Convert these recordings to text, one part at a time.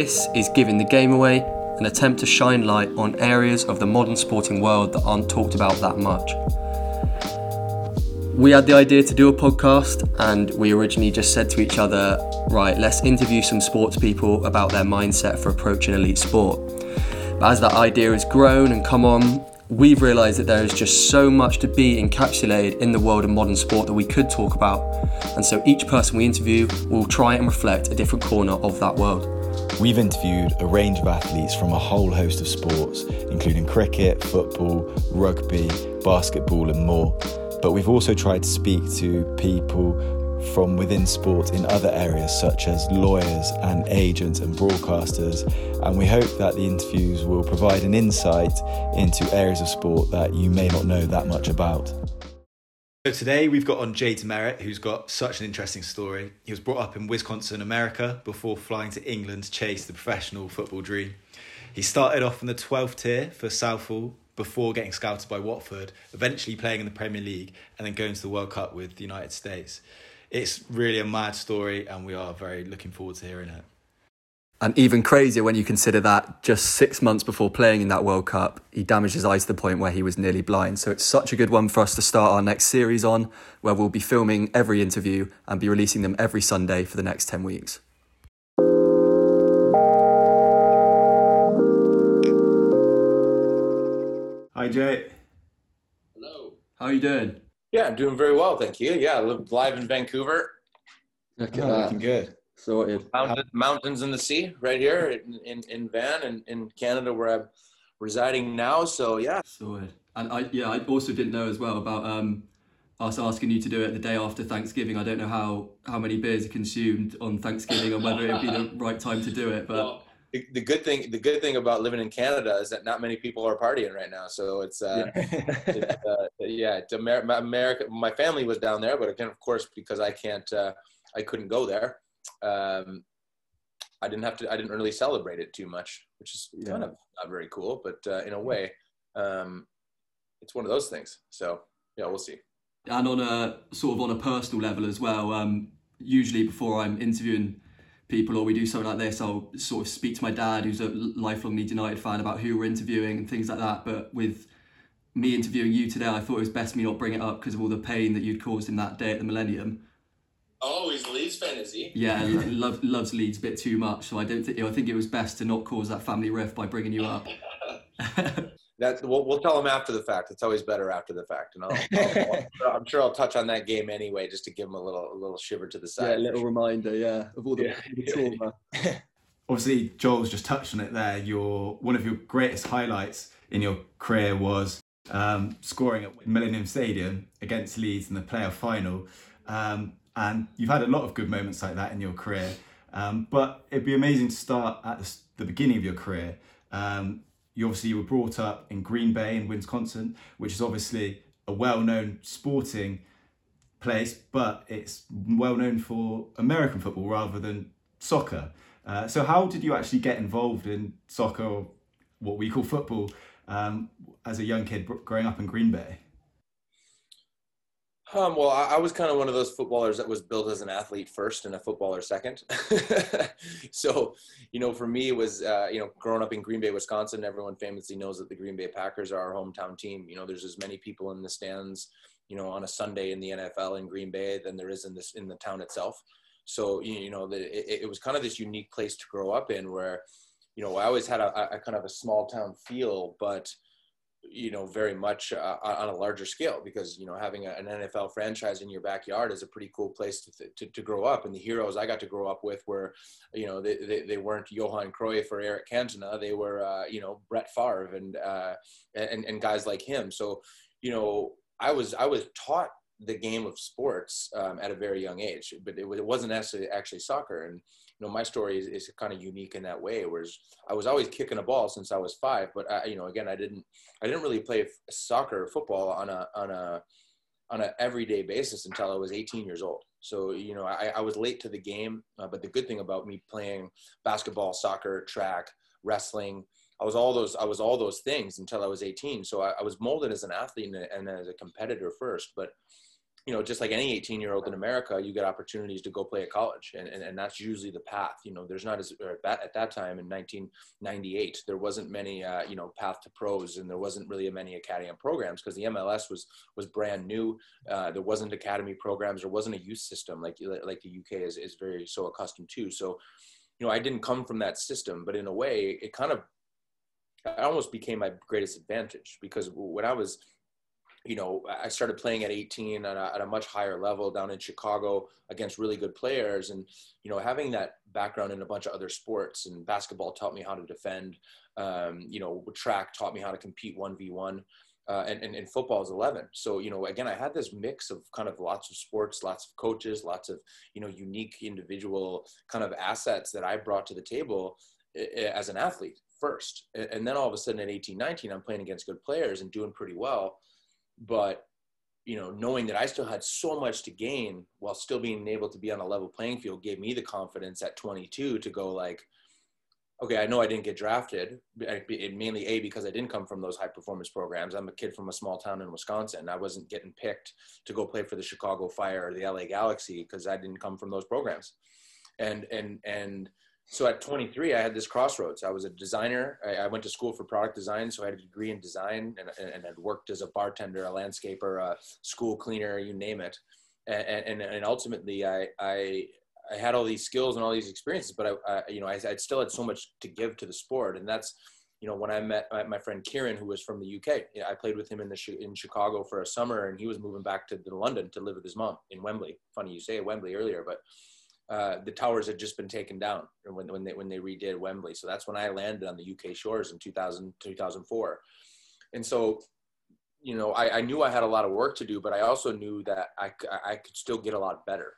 This is Giving the Game Away, an attempt to shine light on areas of the modern sporting world that aren't talked about that much. We had the idea to do a podcast, and we originally just said to each other, right, let's interview some sports people about their mindset for approaching elite sport. But as that idea has grown and come on, we've realised that there is just so much to be encapsulated in the world of modern sport that we could talk about, and so each person we interview will try and reflect a different corner of that world. We've interviewed a range of athletes from a whole host of sports, including cricket, football, rugby, basketball and more, but we've also tried to speak to people from within sport in other areas such as lawyers and agents and broadcasters, and we hope that the interviews will provide an insight into areas of sport that you may not know that much about. So today we've got on Jay DeMerit, who's got such an interesting story. He was brought up in Wisconsin, America, before flying to England to chase the professional football dream. He started off in the 12th tier for Southall before getting scouted by Watford, eventually playing in the Premier League and then going to the World Cup with the United States. It's really a mad story, and we are very looking forward to hearing it. And even crazier when you consider that just 6 months before playing in that World Cup, he damaged his eye to the point where he was nearly blind. So it's such a good one for us to start our next series on, where we'll be filming every interview and be releasing them every Sunday for the next 10 weeks. Hi, Jay. Hello. How are you doing? Yeah, I'm doing very well, thank you. Yeah, I live live in Vancouver. Okay, looking good. So mountains and the sea right here in Van and in Canada where I'm residing now. So yeah. So and I also didn't know as well about us asking you to do it the day after Thanksgiving. I don't know how many beers are consumed on Thanksgiving and whether it'd be the right time to do it, but. Well, The good thing about living in Canada is that not many people are partying right now. So it's, it's America. My family was down there, but again, of course, because I couldn't go there. I didn't really celebrate it too much, which is kind of not very cool, but in a way, it's one of those things. So yeah, we'll see. And on a sort of on a personal level as well, usually before I'm interviewing people or we do something like this, I'll sort of speak to my dad, who's a lifelong Leeds United fan, about who we're interviewing and things like that. But with me interviewing you today, I thought it was best me not bring it up because of all the pain that you'd caused him that day at the Millennium. Oh, he's a Leeds fan, is he? Yeah, loves Leeds a bit too much. So I think it was best to not cause that family rift by bringing you up. We'll tell him after the fact. It's always better after the fact, and I'm sure I'll touch on that game anyway, just to give him a little shiver to the side. Yeah, a little reminder, of all the trauma. Obviously, Joel's just touched on it there. One of your greatest highlights in your career was scoring at Millennium Stadium against Leeds in the playoff final, and you've had a lot of good moments like that in your career. But it'd be amazing to start at the beginning of your career. You were brought up in Green Bay in Wisconsin, which is obviously a well-known sporting place, but it's well-known for American football rather than soccer. So how did you actually get involved in soccer, or what we call football, as a young kid growing up in Green Bay? Well, I was kind of one of those footballers that was billed as an athlete first and a footballer second. So, for me, it was, growing up in Green Bay, Wisconsin, everyone famously knows that the Green Bay Packers are our hometown team. There's as many people in the stands, on a Sunday in the NFL in Green Bay than there is in the town itself. So, it was kind of this unique place to grow up in where, I always had a kind of a small town feel, but very much on a larger scale, because having an NFL franchise in your backyard is a pretty cool place to grow up. And the heroes I got to grow up with were, they weren't Johan Cruyff or Eric Cantona. They were Brett Favre and guys like him. So I was taught the game of sports at a very young age, but it wasn't actually soccer. And my story is kind of unique in that way, whereas I was always kicking a ball since I was five, but I didn't really play soccer or football on a everyday basis until I was 18 years old. So, I was late to the game, but the good thing about me playing basketball, soccer, track, wrestling, I was all those things until I was 18. So I was molded as an athlete and as a competitor first, but you know, just like any 18-year-old in America, you get opportunities to go play at college. And that's usually the path. You know, there's not as, at that time in 1998, there wasn't many, you know, path to pros, and there wasn't really many academy programs because the MLS was brand new. There wasn't academy programs. There wasn't a youth system like the UK is very so accustomed to. So, you know, I didn't come from that system, but in a way, it kind of almost became my greatest advantage, because when I was, you know, I started playing at 18 at a much higher level down in Chicago against really good players. And, you know, having that background in a bunch of other sports, and basketball taught me how to defend, you know, track taught me how to compete 1v1, and football is 11. So, you know, again, I had this mix of kind of lots of sports, lots of coaches, lots of, you know, unique individual kind of assets that I brought to the table as an athlete first. And then all of a sudden at 18, 19, I'm playing against good players and doing pretty well. But, you know, knowing that I still had so much to gain while still being able to be on a level playing field gave me the confidence at 22 to go like, okay, I know I didn't get drafted, mainly A, because I didn't come from those high performance programs. I'm a kid from a small town in Wisconsin. I wasn't getting picked to go play for the Chicago Fire or the LA Galaxy because I didn't come from those programs. And so at 23, I had this crossroads. I was a designer. I went to school for product design, so I had a degree in design, and I'd worked as a bartender, a landscaper, a school cleaner, you name it. And ultimately, I had all these skills and all these experiences, but I still had so much to give to the sport. And that's, you know, when I met my friend Kieran, who was from the UK, I played with him in Chicago for a summer, and he was moving back to London to live with his mom in Wembley. Funny you say Wembley earlier, but. The towers had just been taken down when they redid Wembley. So that's when I landed on the UK shores in 2004. And so, you know, I knew I had a lot of work to do, but I also knew that I could still get a lot better.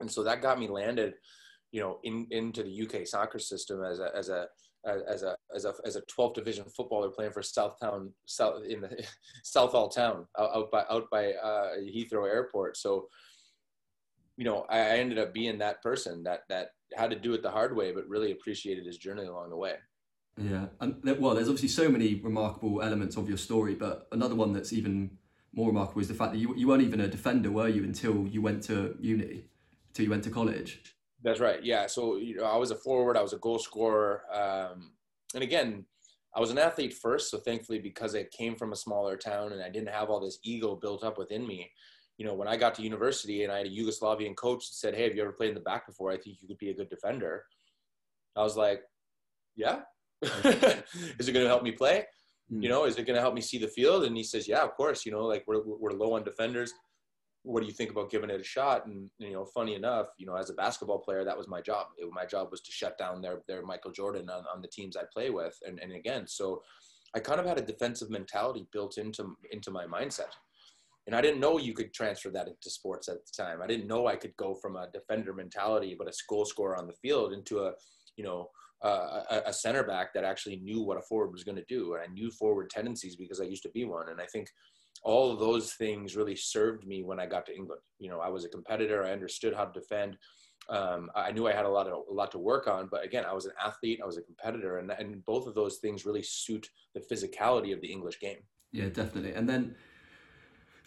And so that got me landed, you know, into the UK soccer system as a 12th division footballer playing for Southall town out by Heathrow Airport. So, you know, I ended up being that person that had to do it the hard way, but really appreciated his journey along the way. Yeah. And well, there's obviously so many remarkable elements of your story, but another one that's even more remarkable is the fact that you weren't even a defender, were you, until you went to uni, until you went to college? That's right. Yeah. So, you know, I was a forward, I was a goal scorer. And again, I was an athlete first. So thankfully, because I came from a smaller town and I didn't have all this ego built up within me, you know, when I got to university and I had a Yugoslavian coach that said, "Hey, have you ever played in the back before? I think you could be a good defender." I was like, "Yeah." Is it going to help me play? Mm. You know, is it going to help me see the field? And he says, "Yeah, of course. You know, like we're low on defenders. What do you think about giving it a shot?" And, you know, funny enough, you know, as a basketball player, that was my job. My job was to shut down their Michael Jordan on the teams I play with. And again, so I kind of had a defensive mentality built into my mindset. And I didn't know you could transfer that into sports at the time. I didn't know I could go from a defender mentality, but a goal scorer on the field, into a, you know, a center back that actually knew what a forward was going to do. And I knew forward tendencies because I used to be one. And I think all of those things really served me when I got to England. You know, I was a competitor. I understood how to defend. I knew I had a lot to work on, but again, I was an athlete. I was a competitor, and both of those things really suit the physicality of the English game. Yeah, definitely. And then,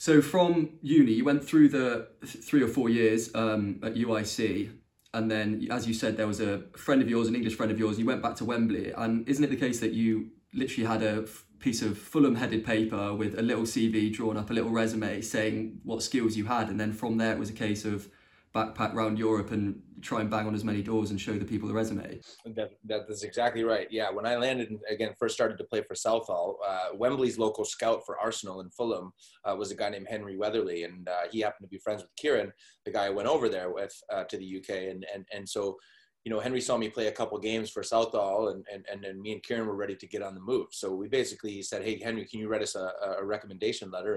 so from uni, you went through the 3 or 4 years at UIC, and then, as you said, there was a friend of yours, an English friend of yours, and you went back to Wembley. And isn't it the case that you literally had a piece of Fulham-headed paper with a little CV drawn up, a little resume saying what skills you had, and then from there it was a case of backpack around Europe and try and bang on as many doors and show the people the resume? That is exactly right. Yeah, when I landed and again first started to play for Southall, Wembley's local scout for Arsenal and Fulham was a guy named Henry Weatherly, and he happened to be friends with Kieran, the guy I went over there with to the UK, and so, you know, Henry saw me play a couple games for Southall, and me and Kieran were ready to get on the move. So we basically said, "Hey, Henry, can you write us a recommendation letter?"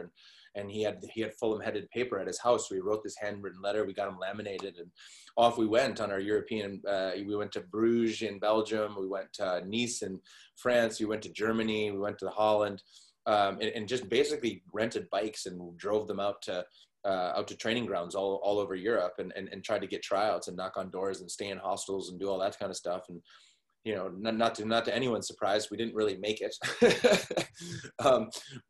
And he had Fulham-headed paper at his house. We wrote this handwritten letter. We got him laminated, and off we went on our European. We went to Bruges in Belgium. We went to Nice in France. We went to Germany. We went to Holland, and just basically rented bikes and drove them out to training grounds all over Europe, and tried to get tryouts and knock on doors and stay in hostels and do all that kind of stuff. And you know, not to anyone's surprise, we didn't really make it.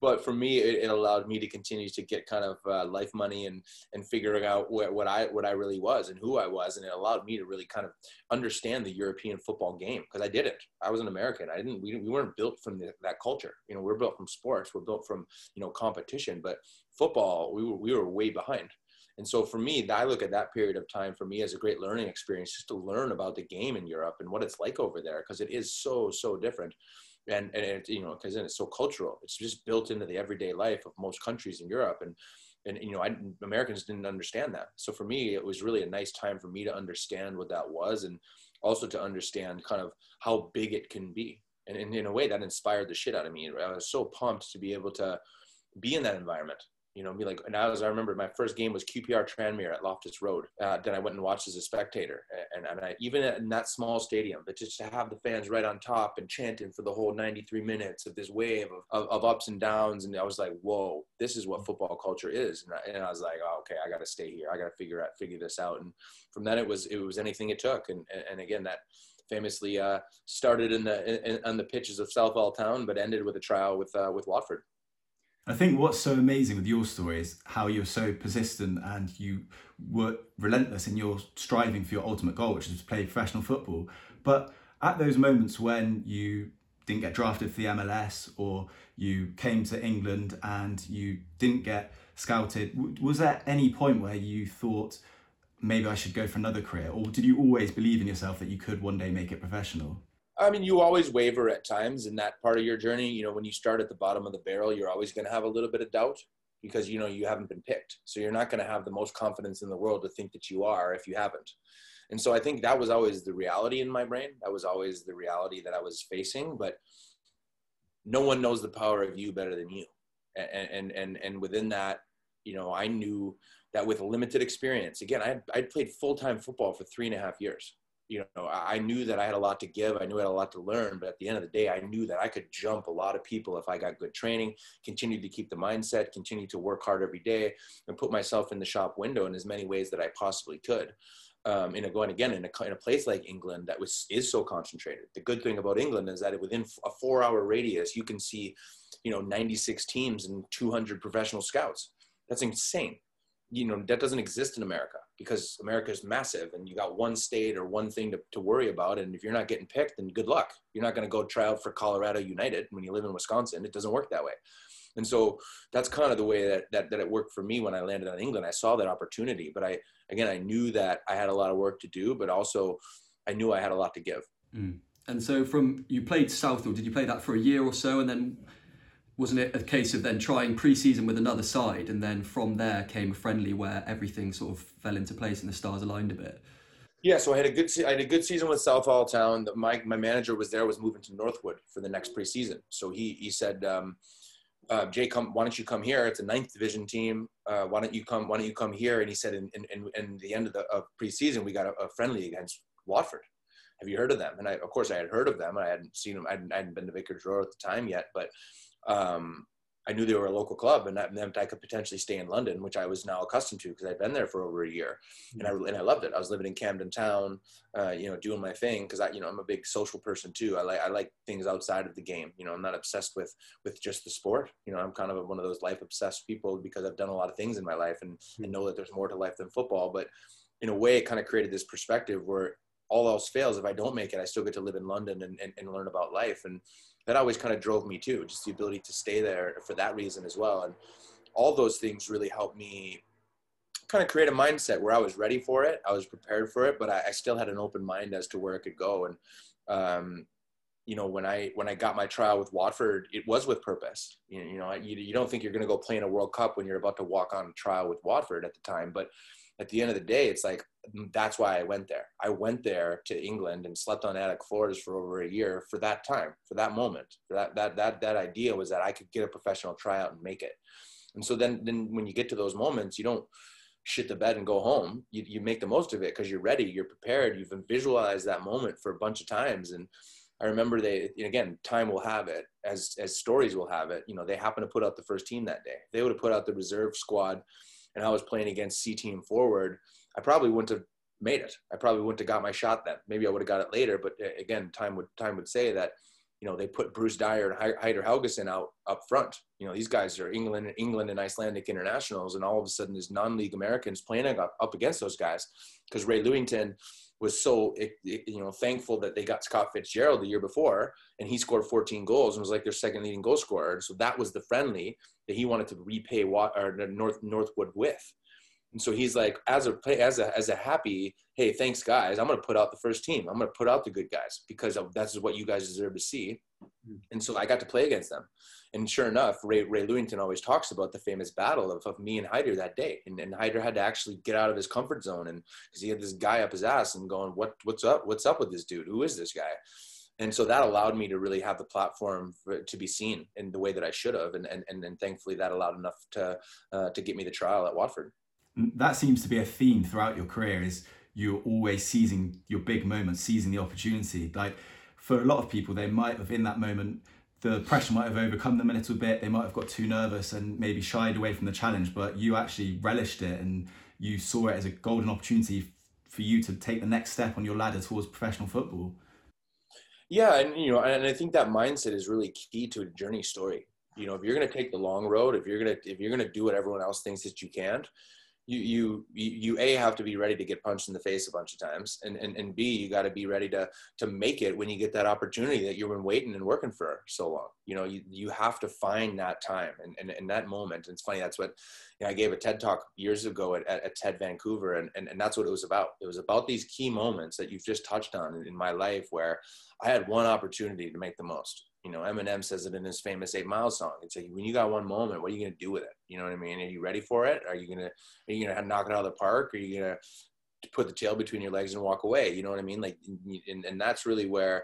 But for me, it allowed me to continue to get kind of life money and figuring out what I really was and who I was. And it allowed me to really kind of understand the European football game, because I didn't. I was an American. We weren't built from that culture. You know, we're built from sports. We're built from, you know, competition. But football, we were way behind. And so for me, I look at that period of time for me as a great learning experience, just to learn about the game in Europe and what it's like over there, because it is so, so different. And it, you know, because it's so cultural. It's just built into the everyday life of most countries in Europe. And you know, Americans didn't understand that. So for me, it was really a nice time for me to understand what that was, and also to understand kind of how big it can be. And in a way, that inspired the shit out of me. I was so pumped to be able to be in that environment. You know, be like, and I remember my first game was QPR Tranmere at Loftus Road. Then I went and watched as a spectator. And I, even in that small stadium, but just to have the fans right on top and chanting for the whole 93 minutes of this wave of ups and downs. And I was like, whoa, this is what football culture is. And I was like, oh, okay, I got to stay here. I got to figure this out. And from then it was anything it took. And again, that famously started on the pitches of Southall town, but ended with a trial with Watford. I think what's so amazing with your story is how you're so persistent and you were relentless in your striving for your ultimate goal, which is to play professional football. But at those moments when you didn't get drafted for the MLS, or you came to England and you didn't get scouted, was there any point where you thought, maybe I should go for another career? Or did you always believe in yourself that you could one day make it professional? I mean, you always waver at times in that part of your journey. You know, when you start at the bottom of the barrel, you're always going to have a little bit of doubt, because, you know, you haven't been picked. So you're not going to have the most confidence in the world to think that you are if you haven't. And so I think that was always the reality in my brain. That was always the reality that I was facing. But no one knows the power of you better than you. And within that, you know, I knew that with limited experience, again, I'd played full-time football for 3.5 years. You know, I knew that I had a lot to give. I knew I had a lot to learn. But at the end of the day, I knew that I could jump a lot of people if I got good training, continued to keep the mindset, continued to work hard every day, and put myself in the shop window in as many ways that I possibly could. In a place like England that is so concentrated. The good thing about England is that within a 4-hour radius, you can see, you know, 96 teams and 200 professional scouts. That's insane. You know, that doesn't exist in America, because America is massive and you got one state or one thing to worry about. And if you're not getting picked, then good luck. You're not going to go try out for Colorado United when you live in Wisconsin. It doesn't work that way. And so that's kind of the way that it worked for me when I landed on England. I saw that opportunity, but I knew that I had a lot of work to do, but also I knew I had a lot to give. Mm. And so you played Southall, did you play that for a year or so? And then wasn't it a case of then trying pre-season with another side, and then from there came a friendly where everything sort of fell into place and the stars aligned a bit? Yeah, so I had a good season with Southall Town. My manager was moving to Northwood for the next pre-season. So he said, Jay, why don't you come here? It's a 9th division team. Why don't you come here? And he said, in the end of the pre-season, we got a friendly against Watford. Have you heard of them? And I, of course, I had heard of them. I hadn't seen them. I hadn't been to Vicarage Road at the time yet, but I knew they were a local club, and that meant I could potentially stay in London, which I was now accustomed to because I'd been there for over a year, and I loved it. I was living in Camden Town, you know, doing my thing, because I'm a big social person too. I like things outside of the game. You know, I'm not obsessed with just the sport. You know, I'm kind of one of those life obsessed people, because I've done a lot of things in my life and know that there's more to life than football. But in a way, it kind of created this perspective where all else fails, if I don't make it, I still get to live in London and learn about life. And that always kind of drove me too, just the ability to stay there for that reason as well. And all those things really helped me kind of create a mindset where I was ready for it. I was prepared for it, but I still had an open mind as to where it could go. And, you know, when I got my trial with Watford, it was with purpose. You know, you don't think you're going to go play in a World Cup when you're about to walk on trial with Watford at the time. But at the end of the day, it's like, that's why I went there. I went there to England and slept on attic floors for over a year for that time, for that moment. That idea was that I could get a professional tryout and make it. And so then when you get to those moments, you don't shit the bed and go home. You make the most of it because you're ready, you're prepared, you've visualized that moment for a bunch of times. And I remember again, time will have it, as stories will have it. You know, they happened to put out the first team that day. They would have put out the reserve squad, and I was playing against C team forward. I probably wouldn't have made it. I probably wouldn't have got my shot then. Maybe I would have got it later, but again, time would say that. You know, they put Bruce Dyer and Heider Helgason up front. You know, these guys are England and Icelandic internationals, and all of a sudden there's non-league Americans playing up against those guys, because Ray Lewington was so, you know, thankful that they got Scott Fitzgerald the year before, and he scored 14 goals and was like their second leading goal scorer. So that was the friendly that he wanted to repay Northwood with. And so he's like, as a happy, hey, thanks guys, I'm going to put out the first team. I'm going to put out the good guys, because that's what you guys deserve to see. And so I got to play against them. And sure enough, Ray Lewington always talks about the famous battle of me and Heider that day. And Heider had to actually get out of his comfort zone, and because he had this guy up his ass and going, what's up with this dude? Who is this guy? And so that allowed me to really have the platform to be seen in the way that I should have. And thankfully that allowed enough to get me the trial at Watford. That seems to be a theme throughout your career, is you're always seizing your big moments, seizing the opportunity. Like, for a lot of people, they might have, in that moment, the pressure might have overcome them a little bit. They might have got too nervous and maybe shied away from the challenge, but you actually relished it, and you saw it as a golden opportunity for you to take the next step on your ladder towards professional football. Yeah, and I think that mindset is really key to a journey story. You know, if you're going to take the long road, if you're going to do what everyone else thinks that you can't, you have to be ready to get punched in the face a bunch of times, and B, you got to be ready to make it when you get that opportunity that you've been waiting and working for so long. You know, you have to find that time and that moment. And it's funny, that's what, you know, I gave a TED talk years ago at TED Vancouver, and that's what it was about. It was about these key moments that you've just touched on in my life, where I had one opportunity to make the most. You know, Eminem says it in his famous 8 Mile song. It's like, when you got one moment, what are you going to do with it? You know what I mean? Are you ready for it? Are you going to knock it out of the park? Are you going to put the tail between your legs and walk away? You know what I mean? Like, and that's really where,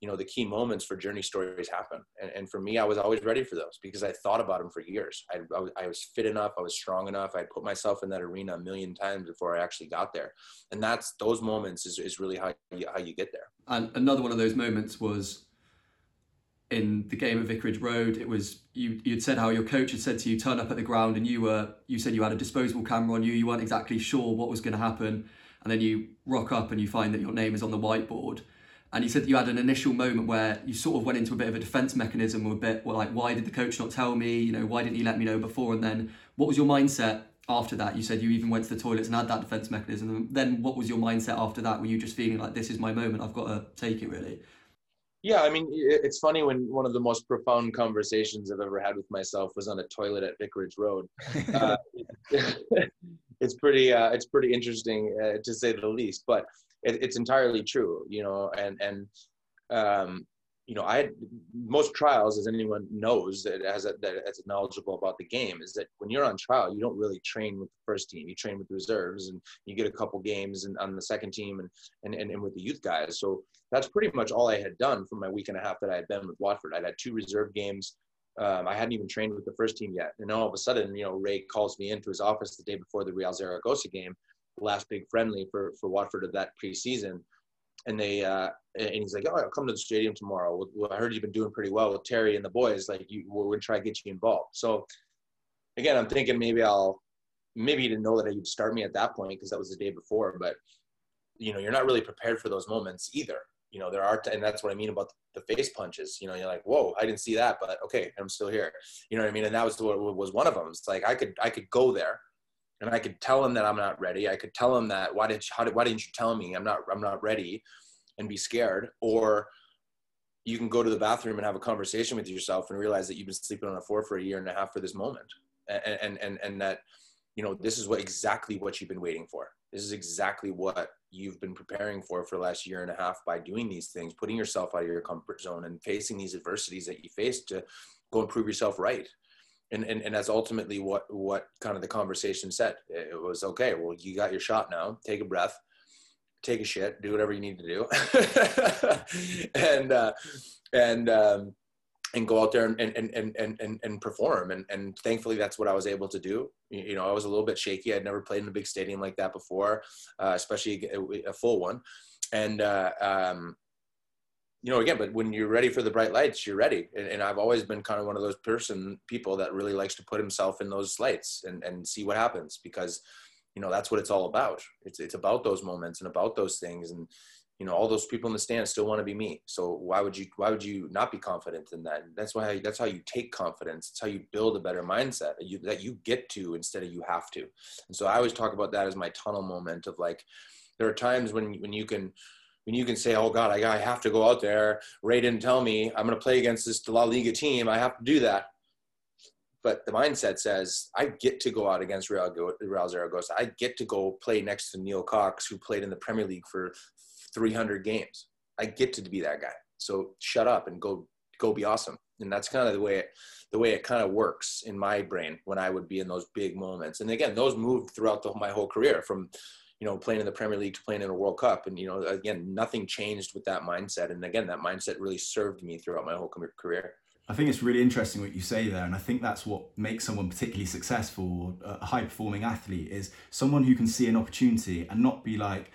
you know, the key moments for journey stories happen. And for me, I was always ready for those, because I thought about them for years. I was fit enough. I was strong enough. I put myself in that arena a million times before I actually got there. And that's, those moments is really how you get there. And another one of those moments was, in the game of Vicarage Road, it was you'd said how your coach had said to you, turn up at the ground, and you said you had a disposable camera on you. You weren't exactly sure what was going to happen, and then you rock up and you find that your name is on the whiteboard. And you said that you had an initial moment where you sort of went into a bit of a defense mechanism, or a bit, well, like, why did the coach not tell me? You know, why didn't he let me know before? And then what was your mindset after that? You said you even went to the toilets and had that defense mechanism. And then what was your mindset after that? Were you just feeling like, this is my moment, I've got to take it, really? Yeah, I mean, it's funny, when one of the most profound conversations I've ever had with myself was on a toilet at Vicarage Road. It's pretty interesting, to say the least, but it's entirely true, you know. And I had most trials, as anyone knows that's knowledgeable about the game, is that when you're on trial, you don't really train with the first team. You train with reserves, and you get a couple games on the second team and with the youth guys. So that's pretty much all I had done for my week and a half that I had been with Watford. I'd had 2 reserve games. I hadn't even trained with the first team yet. And all of a sudden, you know, Ray calls me into his office the day before the Real Zaragoza game, the last big friendly for Watford of that preseason. And he's like, oh, I'll come to the stadium tomorrow. Well, I heard you've been doing pretty well with Terry and the boys. Like, we're going to try to get you involved. So, again, I'm thinking maybe he didn't know that he'd start me at that point, because that was the day before. But, you know, you're not really prepared for those moments either. You know, there are, and that's what I mean about the face punches. You know, you're like, whoa, I didn't see that, but okay, I'm still here. You know what I mean? And that was one of them. It's like, I could go there, and I could tell him that I'm not ready. I could tell him that, why didn't you tell me I'm not ready, and be scared? Or you can go to the bathroom and have a conversation with yourself and realize that you've been sleeping on the floor for a year and a half for this moment. And that, you know, this is exactly what you've been waiting for. This is exactly what you've been preparing for the last year and a half, by doing these things, putting yourself out of your comfort zone and facing these adversities that you face to go and prove yourself right. And that's ultimately what kind of the conversation said. It was, okay, well, you got your shot now. Take a breath, take a shit, do whatever you need to do, and go out there and perform. And thankfully, that's what I was able to do. You know, I was a little bit shaky. I'd never played in a big stadium like that before, especially a full one. You know, again, but when you're ready for the bright lights, you're ready. And I've always been kind of one of those people that really likes to put himself in those lights and see what happens, because you know, that's what it's all about. It's about those moments and about those things. And, you know, all those people in the stands still want to be me. So why would you not be confident in that? And that's how you take confidence. It's how you build a better mindset that you get to instead of you have to. And so I always talk about that as my tunnel moment of like, there are times when you can say, oh God, I have to go out there. Ray didn't tell me I'm going to play against this La Liga team. I have to do that. But the mindset says, I get to go out against Real Zaragoza. I get to go play next to Neil Cox, who played in the Premier League for 300 games. I get to be that guy. So shut up and go be awesome. And that's kind of the way it kind of works in my brain when I would be in those big moments. And again, those moved throughout my whole career from, you know, playing in the Premier League to playing in a World Cup. And, you know, again, nothing changed with that mindset. And again, that mindset really served me throughout my whole career. I think it's really interesting what you say there. And I think that's what makes someone particularly successful, a high performing athlete, is someone who can see an opportunity and not be like,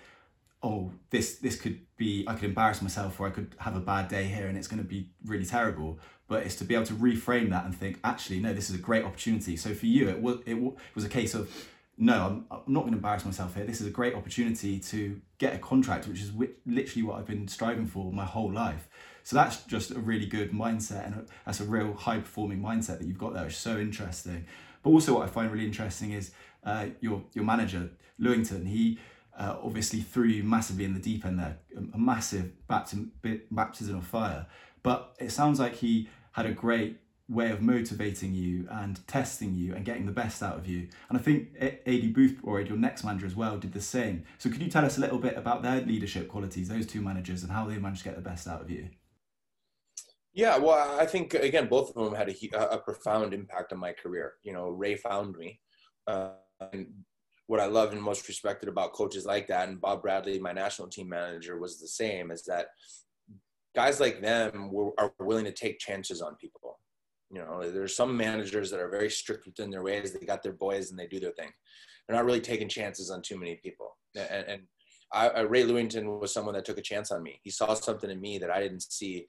oh, this could be, I could embarrass myself or I could have a bad day here and it's going to be really terrible. But it's to be able to reframe that and think, actually, no, this is a great opportunity. So for you, it was a case of, no, I'm not going to embarrass myself here. This is a great opportunity to get a contract, which is literally what I've been striving for my whole life. So that's just a really good mindset, and that's a real high-performing mindset that you've got there, which is so interesting. But also what I find really interesting is your manager, Lewington. He obviously threw you massively in the deep end there, a massive baptism of fire. But it sounds like he had a great way of motivating you and testing you and getting the best out of you. And I think Aidy Boothroyd, your next manager as well, did the same. So could you tell us a little bit about their leadership qualities, those two managers, and how they managed to get the best out of you? Yeah, well, I think, again, both of them had a profound impact on my career. You know, Ray found me. And what I loved and most respected about coaches like that, and Bob Bradley, my national team manager, was the same, is that guys like them are willing to take chances on people. You know, there's some managers that are very strict within their ways. They got their boys and they do their thing. They're not really taking chances on too many people. And Ray Lewington was someone that took a chance on me. He saw something in me that I didn't see.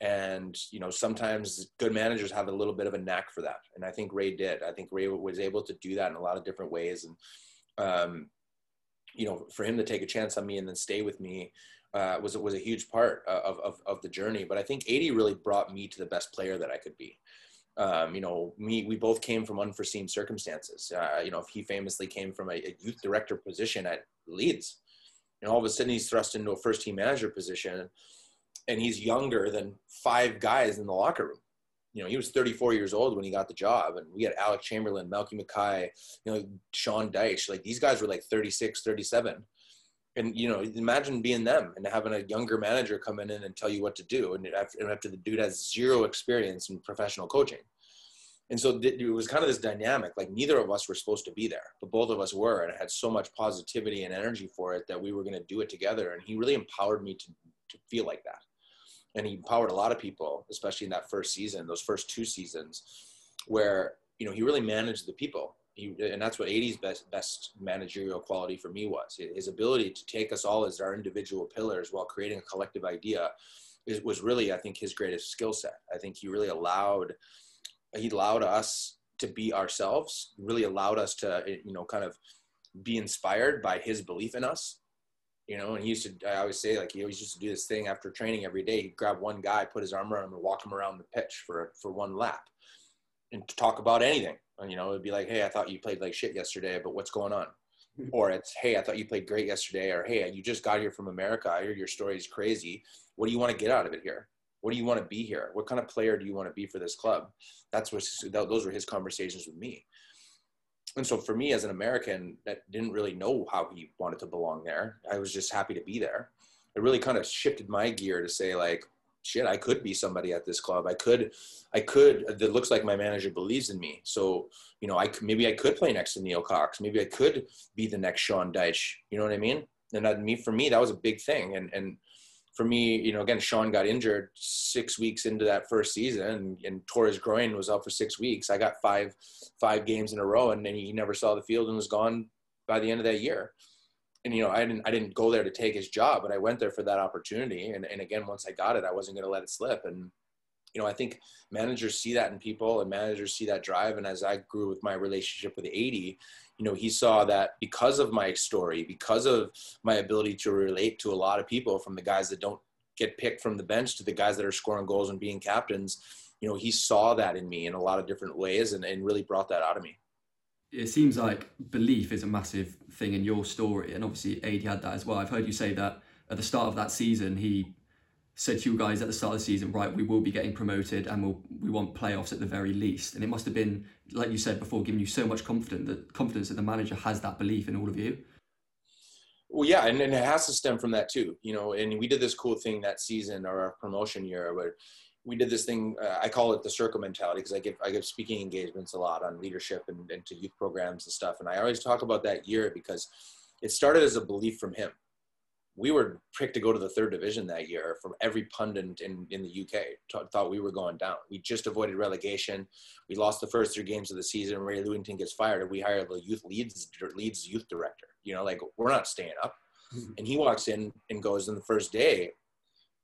And, you know, sometimes good managers have a little bit of a knack for that. And I think Ray did. I think Ray was able to do that in a lot of different ways. And, you know, for him to take a chance on me and then stay with me was a huge part of the journey. But I think Aidy really brought me to the best player that I could be. You know, we both came from unforeseen circumstances. You know, he famously came from a youth director position at Leeds, and all of a sudden he's thrust into a first team manager position, and he's younger than five guys in the locker room. You know, he was 34 years old when he got the job, and we had Alex Chamberlain, Malky McKay, you know, Sean Dyche, like these guys were like 36, 37. And, you know, imagine being them and having a younger manager come in and tell you what to do. And after the dude has zero experience in professional coaching. And so it was kind of this dynamic, like neither of us were supposed to be there, but both of us were, and had so much positivity and energy for it that we were going to do it together. And he really empowered me to feel like that. And he empowered a lot of people, especially in that first season, those first two seasons where, you know, he really managed the people. And that's what Aidy's best managerial quality for me was. His ability to take us all as our individual pillars while creating a collective idea was really, I think, his greatest skill set. I think he really allowed us to be ourselves, really allowed us to, you know, kind of be inspired by his belief in us. You know, and I always say, like, he always used to do this thing after training every day. He'd grab one guy, put his arm around him, and walk him around the pitch for one lap and talk about anything. And, you know, it'd be like, hey, I thought you played like shit yesterday, but what's going on? Or it's, hey, I thought you played great yesterday. Or, hey, you just got here from America. I hear your story is crazy. What do you want to get out of it here? What do you want to be here? What kind of player do you want to be for this club? Those were his conversations with me. And so for me as an American that didn't really know how he wanted to belong there, I was just happy to be there. It really kind of shifted my gear to say, like, shit, I could be somebody at this club. I could, it looks like my manager believes in me. So, you know, maybe I could play next to Neil Cox. Maybe I could be the next Sean Dyche. You know what I mean? And for me, that was a big thing. And for me, you know, again, Sean got injured 6 weeks into that first season and tore his groin, was out for 6 weeks. I got five games in a row, and then he never saw the field and was gone by the end of that year. And, you know, I didn't go there to take his job, but I went there for that opportunity. And again, once I got it, I wasn't going to let it slip. And you know, I think managers see that in people and managers see that drive. And as I grew with my relationship with Aidy, you know, he saw that because of my story, because of my ability to relate to a lot of people, from the guys that don't get picked from the bench to the guys that are scoring goals and being captains, you know, he saw that in me in a lot of different ways and really brought that out of me. It seems like belief is a massive thing in your story. And obviously Aidy had that as well. I've heard you say that at the start of that season, he said to you guys at the start of the season, right, we will be getting promoted and we want playoffs at the very least. And it must have been, like you said before, giving you so much confidence that the manager has that belief in all of you. Well, yeah, and it has to stem from that too. You know, and we did this cool thing that season, or our promotion year, where we did this thing, I call it the circle mentality, because I give speaking engagements a lot on leadership and to youth programs and stuff. And I always talk about that year because it started as a belief from him. We were picked to go to the third division that year from every pundit in the UK thought we were going down. We just avoided relegation. We lost the first 3 games of the season. Ray Lewington gets fired, and we hire the Leeds youth director. You know, like, we're not staying up. And he walks in and goes, in the first day,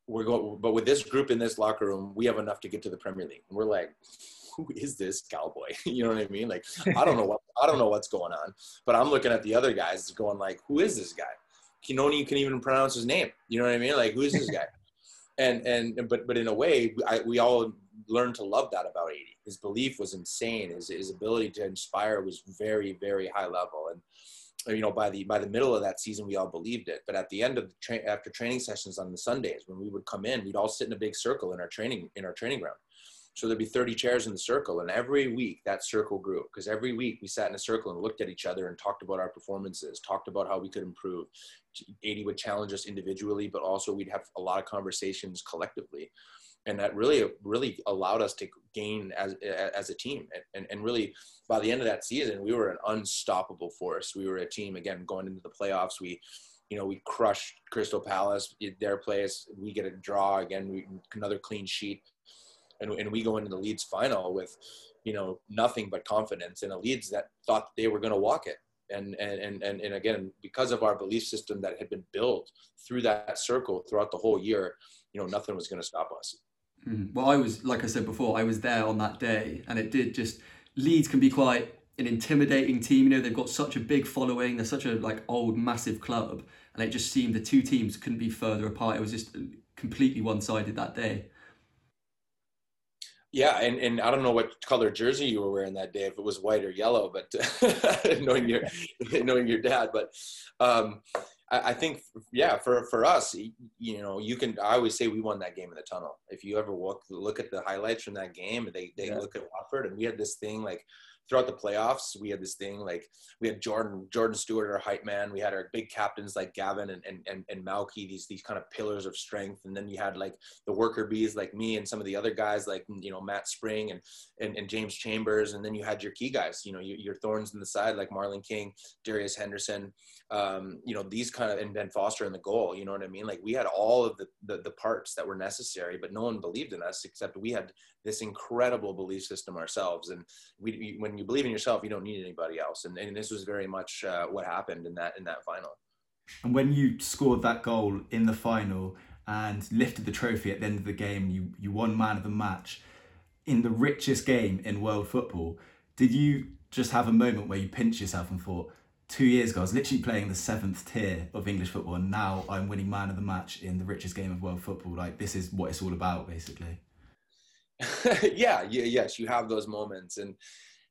we're going, but with this group in this locker room, we have enough to get to the Premier League. And we're like, who is this cowboy? You know what I mean? Like, I don't know what's going on, but I'm looking at the other guys going like, who is this guy? You can even pronounce his name. You know what I mean? Like, who is this guy? But in a way, we all learned to love that about Aidy. His belief was insane. His ability to inspire was very, very high level. And you know, by the middle of that season, we all believed it. But at the end of after training sessions on the Sundays, when we would come in, we'd all sit in a big circle in our training ground. So there'd be 30 chairs in the circle, and every week that circle grew, because every week we sat in a circle and looked at each other and talked about our performances, talked about how we could improve. Aidy would challenge us individually, but also we'd have a lot of conversations collectively. And that really allowed us to gain as a team. And really, by the end of that season, we were an unstoppable force. We were a team, again, going into the playoffs. We crushed Crystal Palace, their place. We get a draw again, another clean sheet. And we go into the Leeds final with, you know, nothing but confidence in a Leeds that thought they were going to walk it. And again, because of our belief system that had been built through that circle throughout the whole year, you know, nothing was going to stop us. Well, I was there on that day, and it did just, Leeds can be quite an intimidating team. You know, they've got such a big following. They're such a old, massive club. And it just seemed the two teams couldn't be further apart. It was just completely one-sided that day. Yeah, and I don't know what color jersey you were wearing that day, if it was white or yellow, but knowing your dad. But I think, yeah, for us, you know, I always say we won that game in the tunnel. If you ever look at the highlights from that game, they look at Watford, and we had this thing, like, throughout the playoffs, we had Jordan Stewart, our hype man. We had our big captains like Gavin and Malky, these kind of pillars of strength. And then you had like the worker bees like me and some of the other guys like, you know, Matt Spring and James Chambers. And then you had your key guys, you know, your thorns in the side like Marlon King, Darius Henderson, you know, these kind of, and Ben Foster in the goal. You know what I mean? Like, we had all of the parts that were necessary, but no one believed in us, except we had this incredible belief system ourselves. And we when you believe in yourself, you don't need anybody else. And this was very much what happened in that final. And when you scored that goal in the final and lifted the trophy at the end of the game, you won man of the match in the richest game in world football. Did you just have a moment where you pinched yourself and thought, 2 years ago, I was literally playing the 7th tier of English football, and now I'm winning man of the match in the richest game of world football. Like, this is what it's all about, basically. Yes, you have those moments. And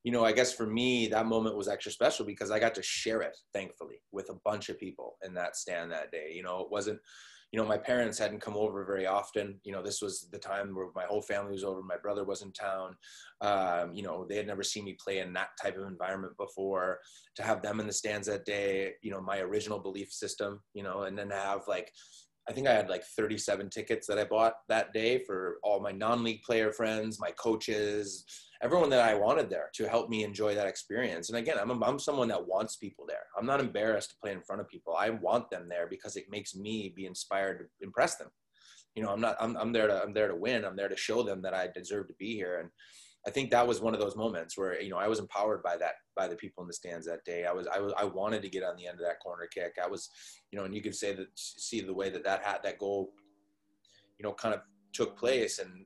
you know, I guess for me, that moment was extra special because I got to share it, thankfully, with a bunch of people in that stand that day. You know, it wasn't, you know, my parents hadn't come over very often. You know, this was the time where my whole family was over. My brother was in town. You know, they had never seen me play in that type of environment before. To have them in the stands that day, you know, my original belief system, you know, and then to have like, I think I had like 37 tickets that I bought that day for all my non-league player friends, my coaches, everyone that I wanted there to help me enjoy that experience. And again, I'm someone that wants people there. I'm not embarrassed to play in front of people. I want them there because it makes me be inspired to impress them. You know, I'm there to win. I'm there to show them that I deserve to be here. And I think that was one of those moments where, you know, I was empowered by that, by the people in the stands that day. I wanted to get on the end of that corner kick. I was, you know, and you could say that, see the way that goal, you know, kind of took place. And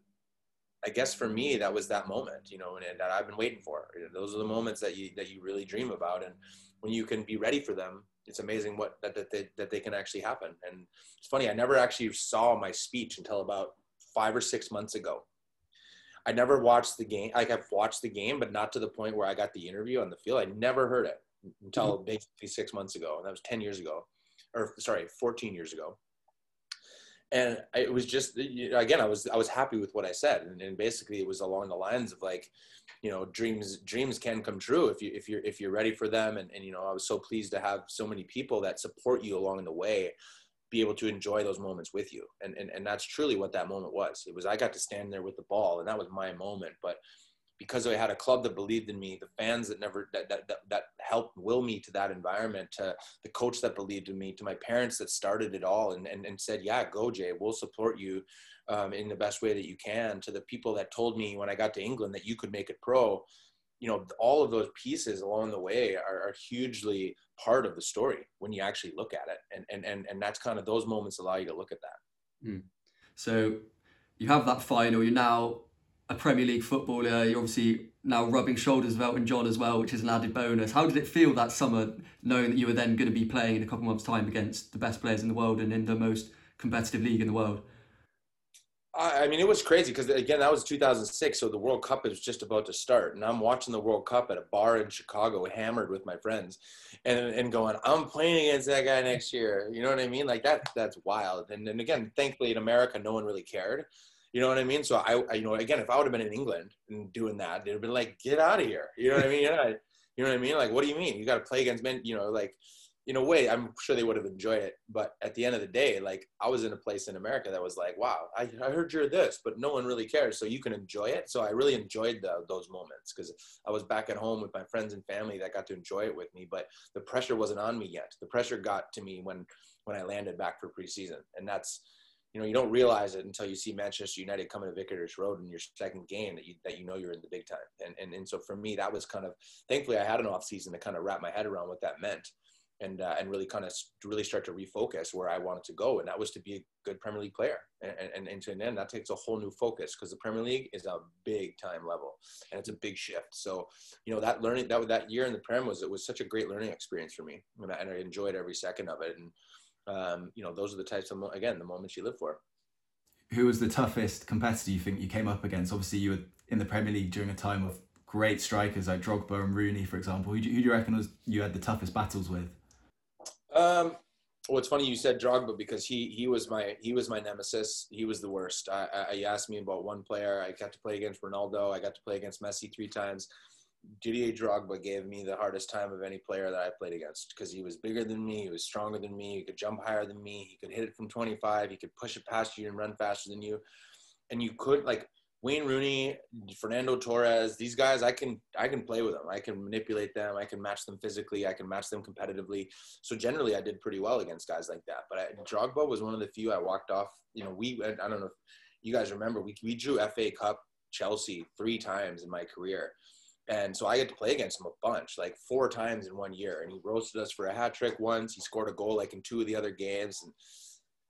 I guess for me, that was that moment, you know, and that I've been waiting for. Those are the moments that you really dream about. And when you can be ready for them, it's amazing what that they can actually happen. And it's funny, I never actually saw my speech until about 5 or 6 months ago. I never watched the game. Like, I've watched the game, but not to the point where I got the interview on the field. I never heard it until basically 6 months ago. And that was 10 years ago, or sorry, 14 years ago. And it was just, again, I was happy with what I said. And basically it was along the lines of like, you know, dreams can come true if you're ready for them. And, you know, I was so pleased to have so many people that support you along the way, be able to enjoy those moments with you. And that's truly what that moment was. It was, I got to stand there with the ball, and that was my moment. But because I had a club that believed in me, the fans that helped will me to that environment, to the coach that believed in me, to my parents that started it all and said, yeah, go Jay, we'll support you in the best way that you can, to the people that told me when I got to England that you could make it pro. You know, all of those pieces along the way are hugely part of the story when you actually look at it. And that's kind of, those moments allow you to look at that. Mm. So you have that final, you're now a Premier League footballer, you're obviously now rubbing shoulders with Elton John as well, which is an added bonus. How did it feel that summer, knowing that you were then going to be playing in a couple months' time against the best players in the world and in the most competitive league in the world? I mean, it was crazy because, again, that was 2006, so the World Cup is just about to start, and I'm watching the World Cup at a bar in Chicago, hammered with my friends, and going, I'm playing against that guy next year. You know what I mean? Like, that's wild. And again, thankfully, in America, no one really cared. You know what I mean? So I you know, again, if I would have been in England and doing that, they'd have been like, get out of here. You know what I mean? You know what I mean? Like, what do you mean? You got to play against men, you know, like, in a way, I'm sure they would have enjoyed it. But at the end of the day, like, I was in a place in America that was like, wow, I heard you're this, but no one really cares. So you can enjoy it. So I really enjoyed those moments because I was back at home with my friends and family that got to enjoy it with me. But the pressure wasn't on me yet. The pressure got to me when I landed back for preseason. And that's, you know, you don't realize it until you see Manchester United coming to Vicarage Road in your second game that you know you're in the big time. And so for me, that was kind of, thankfully I had an off season to kind of wrap my head around what that meant and really kind of really start to refocus where I wanted to go. And that was to be a good Premier League player. And to an end, that takes a whole new focus because the Premier League is a big time level and it's a big shift. So, you know, that learning, that year in the Prem was such a great learning experience for me. And I enjoyed every second of it. And, you know, those are the types of, again, the moments you live for. Who was the toughest competitor you think you came up against? Obviously, you were in the Premier League during a time of great strikers like Drogba and Rooney, for example. Who do you reckon you had the toughest battles with? Well, it's funny you said Drogba because he was my nemesis. He was the worst. You asked me about one player. I got to play against Ronaldo. I got to play against Messi 3 times. Didier Drogba gave me the hardest time of any player that I played against because he was bigger than me, he was stronger than me, he could jump higher than me, he could hit it from 25, he could push it past you and run faster than you. And you could, like Wayne Rooney, Fernando Torres, these guys, I can play with them. I can manipulate them, I can match them physically, I can match them competitively. So generally I did pretty well against guys like that. But Drogba was one of the few I walked off. You know, I don't know if you guys remember, we drew FA Cup Chelsea 3 times in my career. And so I got to play against him a bunch, like 4 times in 1 year. And he roasted us for a hat trick once. He scored a goal like in 2 of the other games. And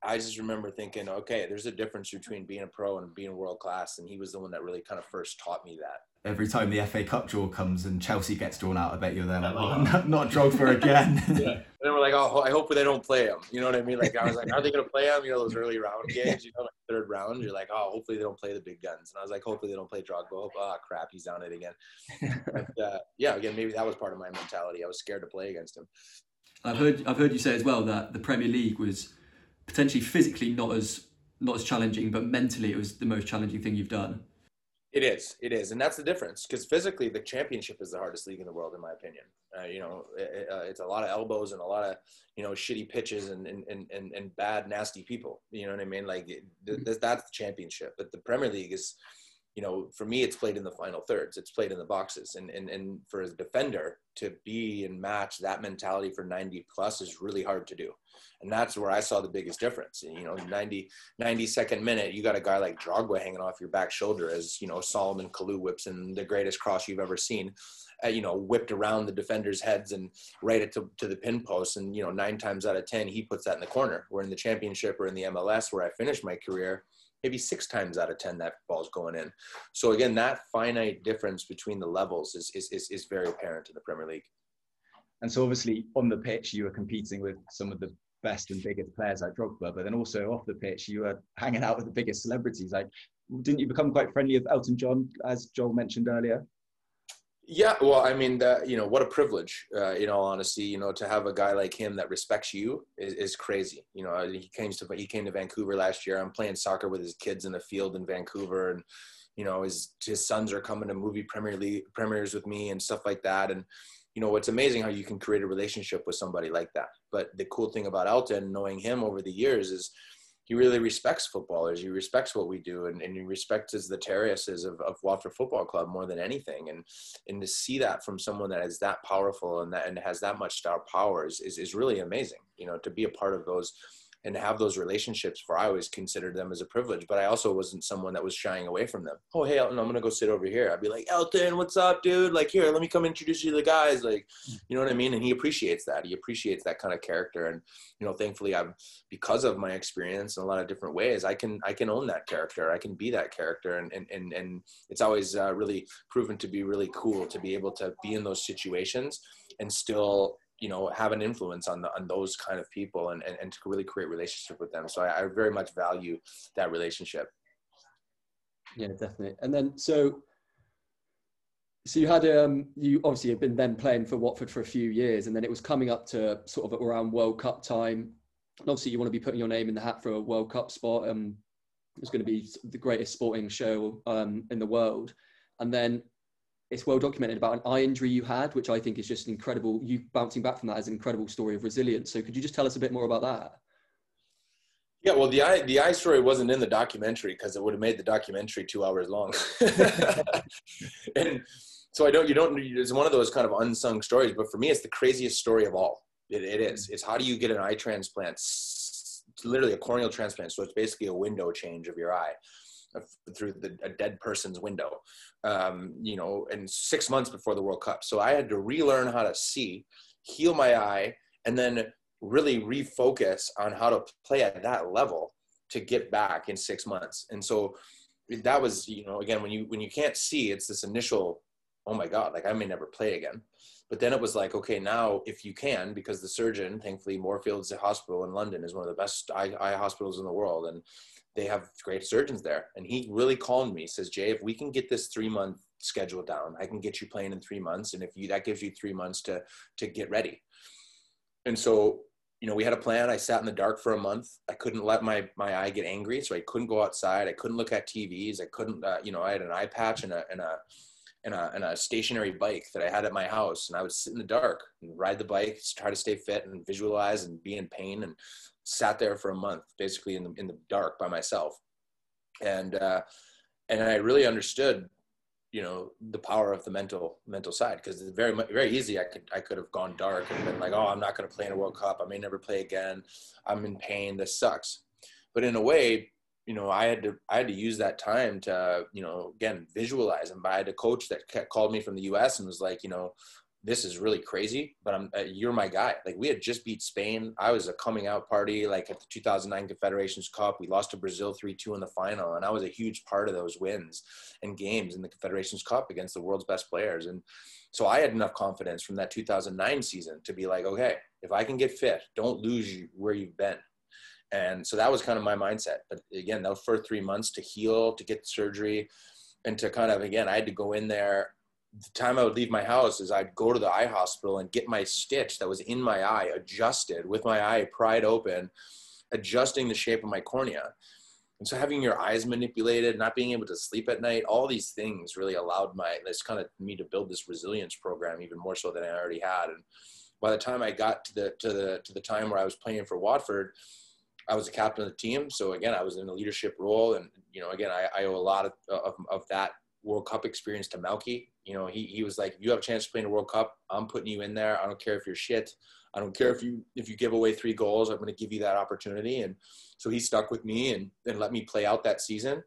I just remember thinking, okay, there's a difference between being a pro and being world class. And he was the one that really kind of first taught me that. Every time the FA Cup draw comes and Chelsea gets drawn out, I bet you're there like, oh, not Drogba again. Yeah. And then we're like, oh, I hope they don't play him. You know what I mean? Like, I was like, are they going to play him? You know, those early round games, you know, like 3rd round, you're like, oh, hopefully they don't play the big guns. And I was like, hopefully they don't play Drogba. Oh, crap, he's on it again. But, yeah, again, maybe that was part of my mentality. I was scared to play against him. I've heard you say as well that the Premier League was potentially physically not as challenging, but mentally it was the most challenging thing you've done. It is. And that's the difference because physically the Championship is the hardest league in the world, in my opinion. You know, it's a lot of elbows and a lot of, you know, shitty pitches and bad, nasty people. You know what I mean? Like that's the Championship. But the Premier League is, you know, for me, it's played in the final thirds. It's played in the boxes. And for a defender to be and match that mentality for 90 plus is really hard to do. And that's where I saw the biggest difference. You know, 92nd minute, you got a guy like Drogba hanging off your back shoulder as, you know, Solomon Kalou whips in the greatest cross you've ever seen, you know, whipped around the defenders' heads and right it to the pin post. And, you know, 9 times out of 10, he puts that in the corner. Where in the Championship or in the MLS, where I finished my career, maybe 6 times out of 10 that ball's going in. So again, that finite difference between the levels is very apparent in the Premier League. And so obviously on the pitch, you are competing with some of the best and biggest players like Drogba, but then also off the pitch, you are hanging out with the biggest celebrities. Like, didn't you become quite friendly with Elton John, as Joel mentioned earlier? Yeah, well, I mean, you know, what a privilege, in all honesty, you know, to have a guy like him that respects you is crazy. You know, he came to Vancouver last year. I'm playing soccer with his kids in the field in Vancouver, and, you know, his sons are coming to movie premieres with me and stuff like that. And, you know, it's amazing how you can create a relationship with somebody like that. But the cool thing about Elton, knowing him over the years, is he really respects footballers. He respects what we do, and he respects the terraces of Watford Football Club more than anything. And to see that from someone that is that powerful and has that much star power is really amazing, you know, to be a part of those and have those relationships. For I always considered them as a privilege, but I also wasn't someone that was shying away from them. Oh, hey, Elton, I'm going to go sit over here. I'd be like, Elton, what's up, dude? Like, here, let me come introduce you to the guys. Like, you know what I mean? And he appreciates that. He appreciates that kind of character. And, you know, thankfully, because of my experience in a lot of different ways, I can own that character. I can be that character. And it's always really proven to be really cool to be able to be in those situations and still, you know, have an influence on those kind of people and to really create relationship with them. So I very much value that relationship. Yeah, definitely. And then, so you had, you obviously have been then playing for Watford for a few years, and then it was coming up to sort of around World Cup time. And obviously you want to be putting your name in the hat for a World Cup spot. It's going to be the greatest sporting show in the world. And then, it's well documented about an eye injury you had, which I think is just incredible. You bouncing back from that is an incredible story of resilience. So could you just tell us a bit more about that? Yeah, well, the eye story wasn't in the documentary because it would have made the documentary 2 hours long. And so it's one of those kind of unsung stories, but for me, it's the craziest story of all. It is. It's how do you get an eye transplant? It's literally a corneal transplant. So it's basically a window change of your eye through a dead person's window, you know, and 6 months before the World Cup. So I had to relearn how to see, heal my eye, and then really refocus on how to play at that level to get back in 6 months. And so that was, you know, again, when you can't see, it's this initial, oh my God, like I may never play again. But then it was like, okay, now if you can, because the surgeon, thankfully, Moorfields Hospital in London is one of the best eye hospitals in the world. And they have great surgeons there. And he really calmed me, says, Jay, if we can get this 3-month schedule down, I can get you playing in 3 months. And if you, that gives you 3 months to get ready. And so, you know, we had a plan. I sat in the dark for a month. I couldn't let my eye get angry. So I couldn't go outside. I couldn't look at TVs. I couldn't, you know, I had an eye patch and a stationary bike that I had at my house. And I would sit in the dark and ride the bike, try to stay fit and visualize and be in pain, and sat there for a month, basically in the dark by myself. And I really understood, you know, the power of the mental side, because it's very, very easy. I could have gone dark and been like, oh, I'm not going to play in a World Cup. I may never play again. I'm in pain. This sucks. But in a way, you know, I had to use that time to, you know, again, visualize. And I had a coach that called me from the US and was like, you know, this is really crazy, but you're my guy. Like, we had just beat Spain. I was a coming out party, like at the 2009 Confederations Cup. We lost to Brazil 3-2 in the final. And I was a huge part of those wins and games in the Confederations Cup against the world's best players. And so I had enough confidence from that 2009 season to be like, okay, if I can get fit, don't lose you where you've been. And so that was kind of my mindset. But again, those first 3 months to heal, to get surgery, and to kind of, again, I had to go in there. The time I would leave my house is I'd go to the eye hospital and get my stitch that was in my eye adjusted, with my eye pried open, adjusting the shape of my cornea. And so having your eyes manipulated, not being able to sleep at night, all these things really allowed me to build this resilience program even more so than I already had. And by the time I got to the time where I was playing for Watford, I was the captain of the team. So again, I was in a leadership role. And, you know, again, I owe a lot of that World Cup experience to Malky. You know, he was like, you have a chance to play in a World Cup. I'm putting you in there. I don't care if you're shit. I don't care if you give away 3 goals, I'm going to give you that opportunity. And so he stuck with me and let me play out that season.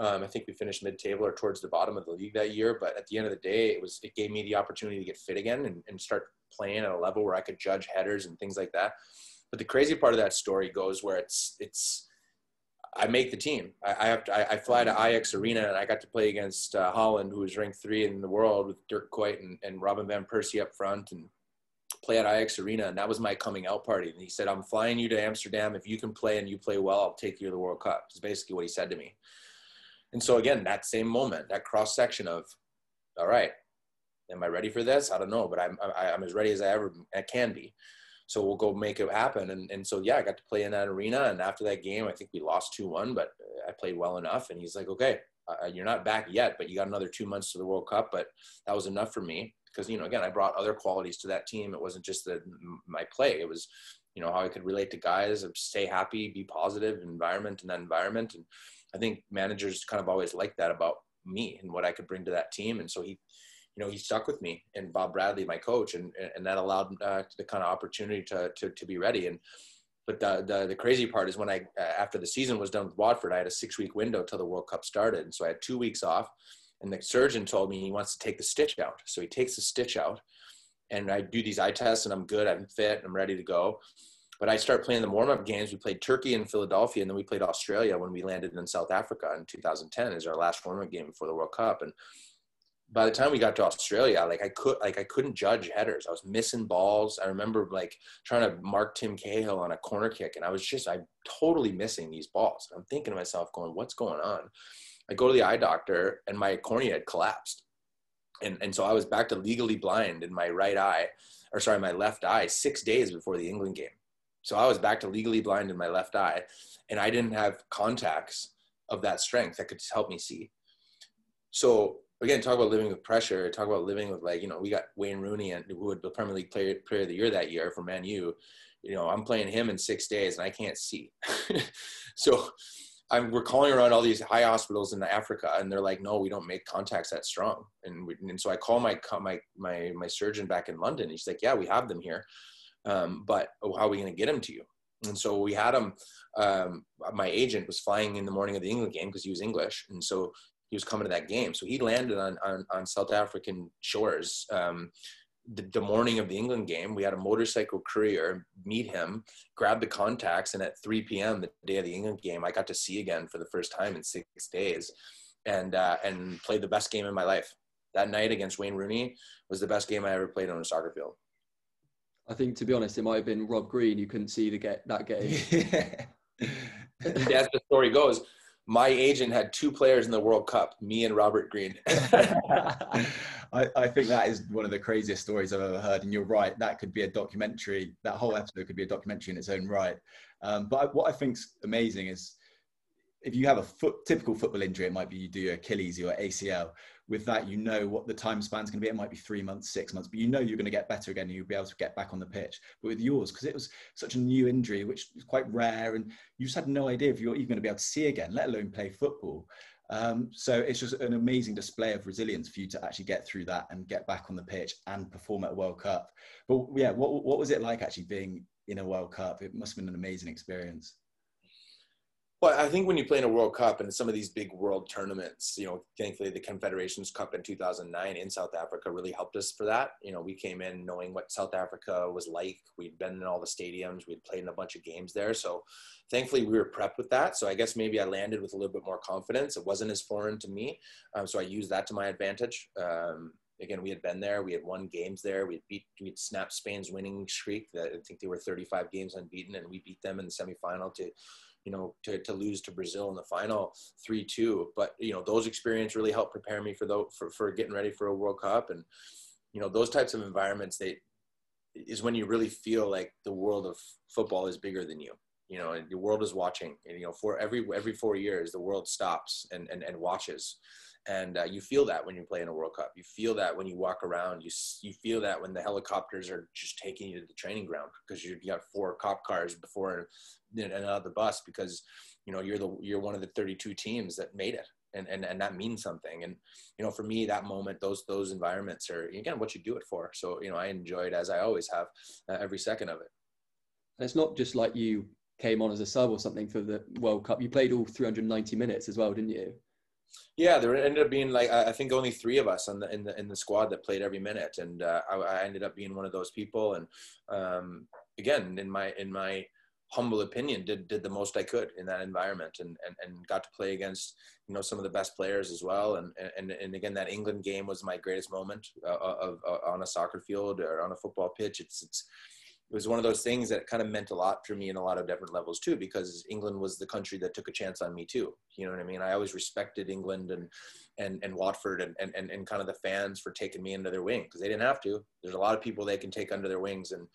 I think we finished mid-table or towards the bottom of the league that year. But at the end of the day, it gave me the opportunity to get fit again and start playing at a level where I could judge headers and things like that. But the crazy part of that story goes where it's I make the team. I fly to Ajax Arena, and I got to play against Holland, who was ranked 3 in the world, with Dirk Kuyt and Robin van Persie up front, and play at Ajax Arena. And that was my coming out party. And he said, "I'm flying you to Amsterdam. If you can play and you play well, I'll take you to the World Cup." It's basically what he said to me. And so again, that same moment, that cross section of, all right, am I ready for this? I don't know, but I'm as ready as I can be. So we'll go make it happen. And so, yeah, I got to play in that arena. And after that game, I think we lost 2-1, but I played well enough. And he's like, okay, you're not back yet, but you got another 2 months to the World Cup. But that was enough for me because, you know, again, I brought other qualities to that team. It wasn't just my play. It was, you know, how I could relate to guys, stay happy, be positive environment in that environment. And I think managers kind of always liked that about me and what I could bring to that team. And so he stuck with me, and Bob Bradley, my coach, and that allowed the kind of opportunity to be ready. And but the crazy part is when I after the season was done with Watford, I had a 6-week window till the World Cup started, and so I had 2 weeks off. And the surgeon told me he wants to take the stitch out, so he takes the stitch out, and I do these eye tests, and I'm good, I'm fit, and I'm ready to go. But I start playing the warm-up games. We played Turkey and Philadelphia, and then we played Australia when we landed in South Africa in 2010 as our last warm-up game before the World Cup. And by the time we got to Australia, I couldn't judge headers. I was missing balls. I remember trying to mark Tim Cahill on a corner kick, and I'm totally missing these balls. And I'm thinking to myself, going, what's going on? I go to the eye doctor, and my cornea had collapsed, and so I was back to legally blind in my my left eye 6 days before the England game. So I was back to legally blind in my left eye, and I didn't have contacts of that strength that could help me see. So. Again, talk about living with pressure. Talk about living with we got Wayne Rooney, and who was the Premier League player of the year that year for Man U. You know, I'm playing him in 6 days, and I can't see. So we're calling around all these high hospitals in Africa, and they're like, no, we don't make contacts that strong. And so I call my surgeon back in London. He's like, yeah, we have them here, but how are we going to get them to you? And so we had them. My agent was flying in the morning of the England game because he was English, and so. He was coming to that game. So he landed on South African shores. The morning of the England game, we had a motorcycle courier meet him, grab the contacts, and at 3 p.m. the day of the England game, I got to see again for the first time in 6 days and played the best game in my life. That night against Wayne Rooney was the best game I ever played on a soccer field. I think, to be honest, it might have been Rob Green. You couldn't see that game. That's the story goes. My agent had 2 players in the World Cup, me and Robert Green. I think that is one of the craziest stories I've ever heard. And you're right, that could be a documentary. That whole episode could be a documentary in its own right. But what I think's amazing is if you have a typical football injury, it might be you do your Achilles, your ACL. With that, you know what the time span's going to be. It might be 3 months, 6 months, but you know you're going to get better again and you'll be able to get back on the pitch. But with yours, because it was such a new injury, which is quite rare, and you just had no idea if you're even going to be able to see again, let alone play football. So it's just an amazing display of resilience for you to actually get through that and get back on the pitch and perform at a World Cup. But yeah, what was it like actually being in a World Cup? It must have been an amazing experience. Well, I think when you play in a World Cup and some of these big world tournaments, you know, thankfully the Confederations Cup in 2009 in South Africa really helped us for that. You know, we came in knowing what South Africa was like. We'd been in all the stadiums. We'd played in a bunch of games there. So thankfully we were prepped with that. So I guess maybe I landed with a little bit more confidence. It wasn't as foreign to me. So I used that to my advantage. Again, we had been there. We had won games there. We'd snapped Spain's winning streak. I think they were 35 games unbeaten, and we beat them in the semifinal to lose to Brazil in the final 3-2. But, you know, those experiences really helped prepare me for getting ready for a World Cup. And, you know, those types of environments, is when you really feel like the world of football is bigger than you. You know, and the world is watching. And, you know, for every 4 years, the world stops and watches. And you feel that when you play in a World Cup. You feel that when you walk around. You feel that when the helicopters are just taking you to the training ground because you got 4 cop cars before and out of the bus because, you know, you're one of the 32 teams that made it. And that means something. And, you know, for me, that moment, those environments are, again, what you do it for. So, you know, I enjoyed, as I always have, every second of it. And it's not just like you came on as a sub or something for the World Cup. You played all 390 minutes as well, didn't you? Yeah, there ended up being I think only 3 of us in the squad that played every minute, and I ended up being one of those people. And again, in my humble opinion, did the most I could in that environment, and got to play against, you know, some of the best players as well. And again, that England game was my greatest moment on a soccer field or on a football pitch. It was one of those things that kind of meant a lot for me in a lot of different levels too, because England was the country that took a chance on me too. You know what I mean? I always respected England and Watford and kind of the fans for taking me under their wing, because they didn't have to. There's a lot of people they can take under their wings. And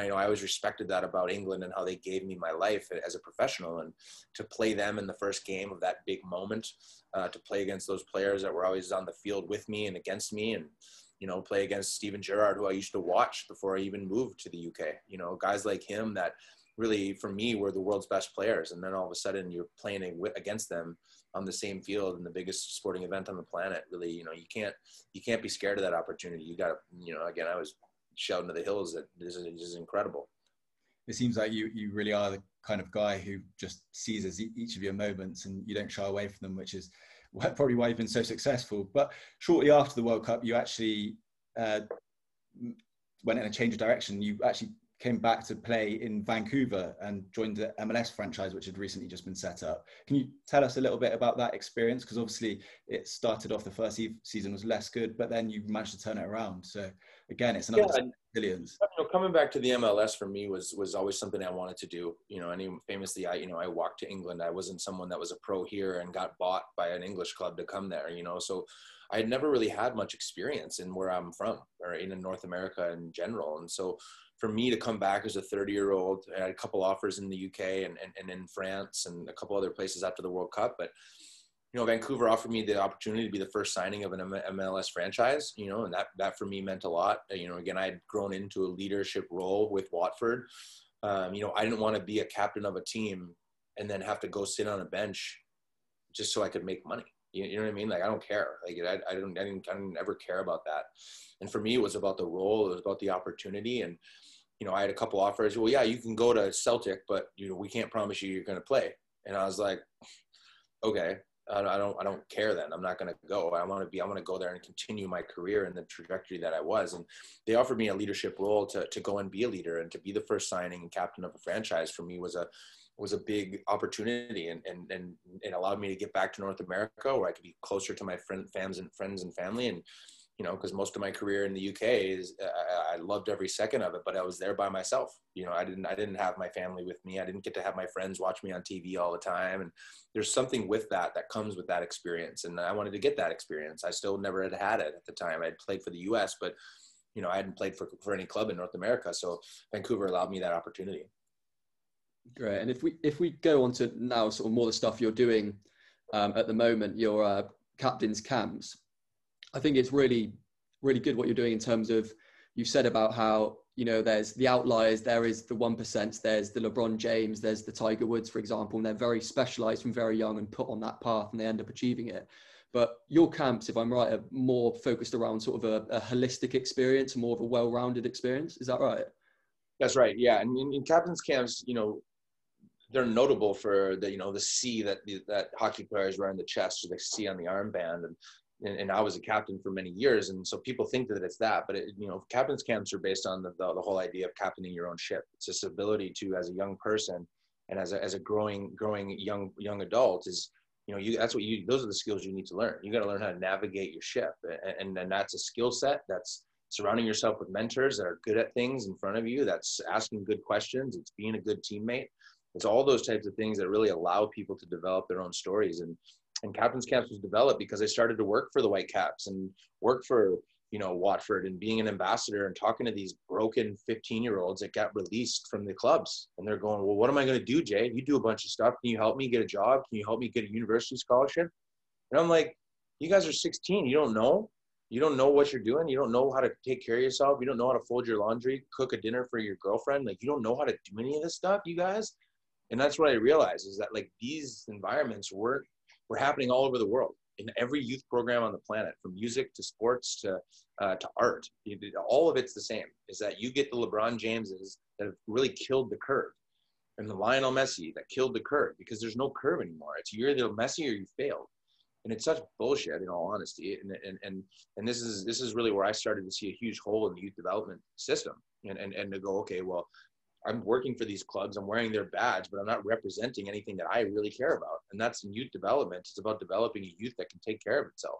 I know I always respected that about England and how they gave me my life as a professional, and to play them in the first game of that big moment, to play against those players that were always on the field with me and against me, and, you know, play against Steven Gerrard, who I used to watch before I even moved to the UK. You know, guys like him that really, for me, were the world's best players. And then all of a sudden you're playing against them on the same field in the biggest sporting event on the planet. Really, you know, you can't be scared of that opportunity. You got to, you know, again, I was shouting to the hills that this is incredible. It seems like you really are the kind of guy who just seizes each of your moments, and you don't shy away from them, which is probably why you've been so successful. But shortly after the World Cup, you actually went in a change of direction. You actually came back to play in Vancouver and joined the MLS franchise, which had recently just been set up. Can you tell us a little bit about that experience? Because obviously it started off, the first season was less good, but then you managed to turn it around. So again, it's another resilience. You know, coming back to the MLS for me was always something I wanted to do. You know, and famously, I walked to England. I wasn't someone that was a pro here and got bought by an English club to come there, you know, so I had never really had much experience in where I'm from or in North America in general. And so for me to come back as a 30-year-old, I had a couple offers in the UK and in France and a couple other places after the World Cup. But, you know, Vancouver offered me the opportunity to be the first signing of an MLS franchise, you know, and that for me meant a lot. You know, again, I had grown into a leadership role with Watford. You know, I didn't want to be a captain of a team and then have to go sit on a bench just so I could make money. You know what I mean? Like, I don't care. Like, I didn't ever care about that. And for me, it was about the role. It was about the opportunity. And, you know, I had a couple offers. Well, yeah, you can go to Celtic, but, you know, we can't promise you you're going to play. And I was like, okay, I don't care then. I'm not going to go. I want to go there and continue my career in the trajectory that I was. And they offered me a leadership role to go and be a leader, and to be the first signing and captain of a franchise for me was a big opportunity, and allowed me to get back to North America, where I could be closer to my friends and family. And, you know, because most of my career in the UK is, I loved every second of it, but I was there by myself. You know, I didn't have my family with me. I didn't get to have my friends watch me on TV all the time. And there's something with that comes with that experience. And I wanted to get that experience. I still never had it at the time. I'd played for the US, but, you know, I hadn't played for any club in North America. So Vancouver allowed me that opportunity. Great. And if we go on to now sort of more the stuff you're doing at the moment, your captain's camps, I think it's really, really good what you're doing in terms of, you said about how, you know, there's the outliers, there is the 1%, there's the LeBron James, there's the Tiger Woods, for example, and they're very specialized from very young and put on that path and they end up achieving it. But your camps, if I'm right, are more focused around sort of a holistic experience, more of a well-rounded experience. Is that right? That's right. Yeah. And in captain's camps, you know, they're notable for the, you know, the C that hockey players wear on the chest, or the C on the armband. And I was a captain for many years. And so people think that it's that, but you know, captain's camps are based on the whole idea of captaining your own ship. It's this ability to, as a young person and as a growing young adult, is, you know, those are the skills you need to learn. You got to learn how to navigate your ship. And that's a skill set. That's surrounding yourself with mentors that are good at things in front of you. That's asking good questions. It's being a good teammate. It's all those types of things that really allow people to develop their own stories. And captain's camps was developed because I started to work for the White Caps and work for, you know, Watford, and being an ambassador and talking to these broken 15-year-olds that got released from the clubs. And they're going, well, what am I going to do, Jay? You do a bunch of stuff. Can you help me get a job? Can you help me get a university scholarship? And I'm like, you guys are 16. You don't know. You don't know what you're doing. You don't know how to take care of yourself. You don't know how to fold your laundry, cook a dinner for your girlfriend. Like, you don't know how to do any of this stuff, you guys. And that's what I realized, is that, like, these environments were happening all over the world, in every youth program on the planet, from music to sports to art. All of it's the same, is that you get the LeBron Jameses that have really killed the curve, and the Lionel Messi that killed the curve, because there's no curve anymore. It's, you're either Messi or you failed. And it's such bullshit, in all honesty. And this is really where I started to see a huge hole in the youth development system, and to go, okay, well, I'm working for these clubs, I'm wearing their badge, but I'm not representing anything that I really care about. And that's in youth development. It's about developing a youth that can take care of itself.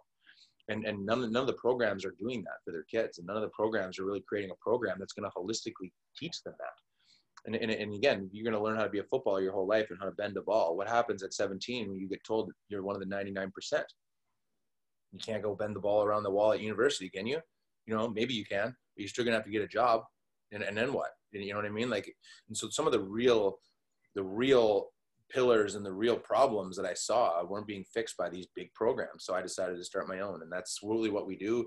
And none of the programs are doing that for their kids. And none of the programs are really creating a program that's going to holistically teach them that. And again, you're going to learn how to be a footballer your whole life and how to bend a ball. What happens at 17 when you get told you're one of the 99%? You can't go bend the ball around the wall at university, can you? You know, maybe you can, but you're still going to have to get a job. And then what? You know what I mean? Like, and so some of the real pillars and the real problems that I saw weren't being fixed by these big programs. So I decided to start my own, and that's really what we do.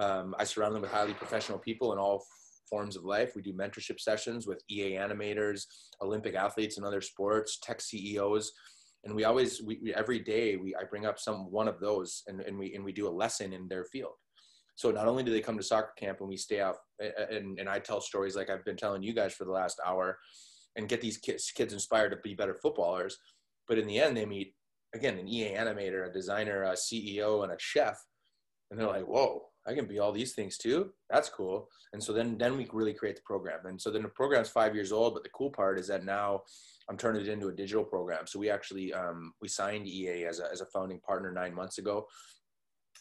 I surround them with highly professional people in all forms of life. We do mentorship sessions with EA animators, Olympic athletes in other sports, tech CEOs. And we always, every day I bring up one of those and we do a lesson in their field. So not only do they come to soccer camp and we stay out and I tell stories like I've been telling you guys for the last hour and get these kids inspired to be better footballers. But in the end, they meet, again, an EA animator, a designer, a CEO, and a chef. And they're like, whoa, I can be all these things too. That's cool. And so then we really create the program. And so then the program's 5 years old, but the cool part is that now I'm turning it into a digital program. So we actually, we signed EA as a founding partner 9 months ago.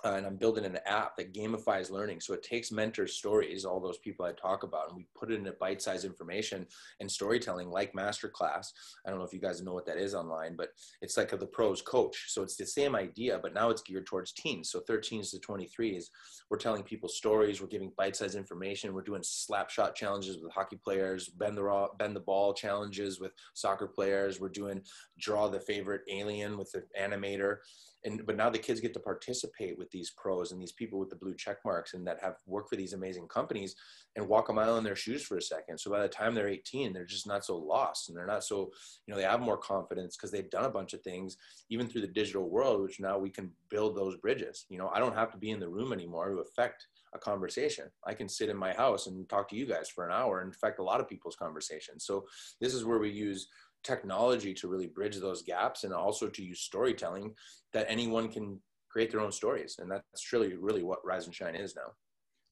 And I'm building an app that gamifies learning. So it takes mentor stories, all those people I talk about, and we put it into bite-sized information and storytelling like Masterclass. I don't know if you guys know what that is online, but it's like the pros coach. So it's the same idea, but now it's geared towards teens. So 13s to 23s, we're telling people stories. We're giving bite-sized information. We're doing slap shot challenges with hockey players, bend the ball challenges with soccer players. We're doing draw the favorite alien with the animator. But now the kids get to participate with these pros and these people with the blue check marks and that have worked for these amazing companies and walk a mile in their shoes for a second. So by the time they're 18, they're just not so lost and they're not so, you know, they have more confidence because they've done a bunch of things, even through the digital world, which now we can build those bridges. You know, I don't have to be in the room anymore to affect a conversation. I can sit in my house and talk to you guys for an hour and affect a lot of people's conversations. So this is where we use technology to really bridge those gaps and also to use storytelling that anyone can create their own stories. And that's really what Rise and Shine is now.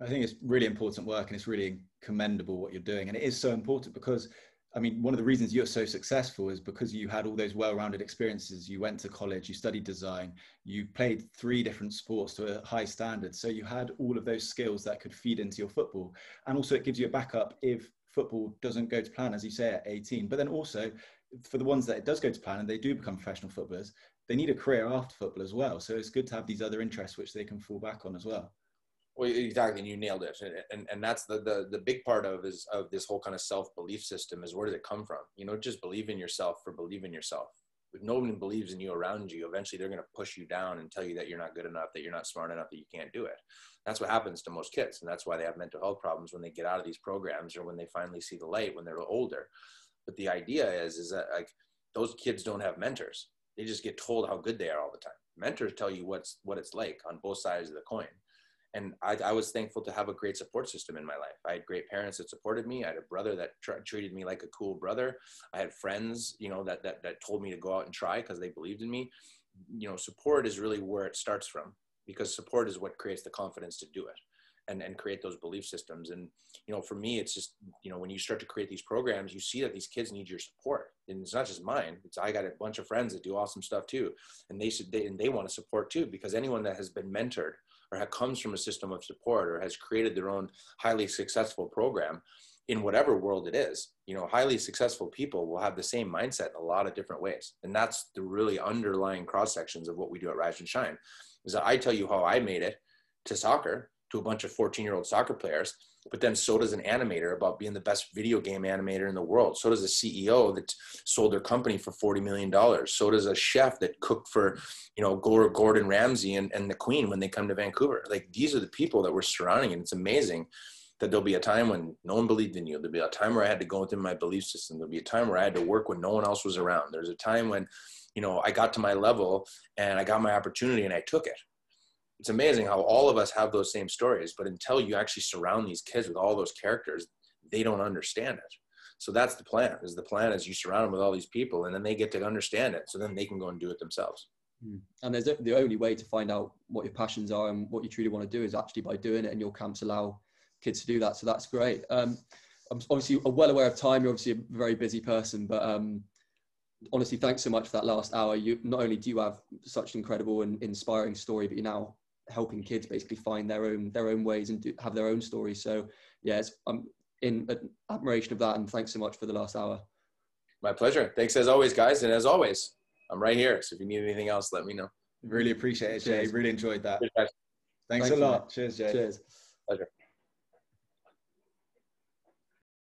I think it's really important work and it's really commendable what you're doing. And it is so important because, I mean, one of the reasons you're so successful is because you had all those well-rounded experiences. You went to college, you studied design, you played 3 different sports to a high standard. So you had all of those skills that could feed into your football. And also it gives you a backup if football doesn't go to plan, as you say, at 18. But then also, for the ones that it does go to plan and they do become professional footballers, they need a career after football as well. So it's good to have these other interests which they can fall back on as well. Well, exactly. And you nailed it. And that's the big part of this whole kind of self-belief system is where does it come from? You know, just believe in yourself for believing yourself. If no one believes in you around you, eventually they're going to push you down and tell you that you're not good enough, that you're not smart enough, that you can't do it. That's what happens to most kids. And that's why they have mental health problems when they get out of these programs or when they finally see the light when they're older. But the idea is that like those kids don't have mentors. They just get told how good they are all the time. Mentors tell you what it's like on both sides of the coin. And I was thankful to have a great support system in my life. I had great parents that supported me. I had a brother that treated me like a cool brother. I had friends, you know, that told me to go out and try because they believed in me. You know, support is really where it starts from because support is what creates the confidence to do it. And create those belief systems. And, you know, for me, it's just, you know, when you start to create these programs, you see that these kids need your support. And it's not just mine. I got a bunch of friends that do awesome stuff too. And they want to support too, because anyone that has been mentored or comes from a system of support or has created their own highly successful program in whatever world it is, you know, highly successful people will have the same mindset in a lot of different ways. And that's the really underlying cross sections of what we do at Rise and Shine is that I tell you how I made it to soccer, to a bunch of 14-year-old soccer players, but then so does an animator about being the best video game animator in the world. So does a CEO that sold their company for $40 million. So does a chef that cooked for, you know, Gordon Ramsay and the Queen when they come to Vancouver. Like these are the people that we're surrounding. And it's amazing that there'll be a time when no one believed in you. There'll be a time where I had to go within my belief system. There'll be a time where I had to work when no one else was around. There's a time when, you know, I got to my level and I got my opportunity and I took it. It's amazing how all of us have those same stories, but until you actually surround these kids with all those characters, they don't understand it. So that's the plan, is you surround them with all these people and then they get to understand it. So then they can go and do it themselves. And there's the only way to find out what your passions are and what you truly want to do is actually by doing it, and your camps allow kids to do that. So that's great. I'm obviously well aware of time. You're obviously a very busy person, but honestly, thanks so much for that last hour. You not only do you have such an incredible and inspiring story, but you're now helping kids basically find their own ways and have their own stories. So yeah, I'm in admiration of that, and thanks so much for the last hour. My pleasure. Thanks as always, guys. And as always, I'm right here. So if you need anything else, let me know. Really appreciate it, Jay. Cheers. Really enjoyed that. Cheers, thanks a lot. Man. Cheers, Jay. Cheers. Pleasure.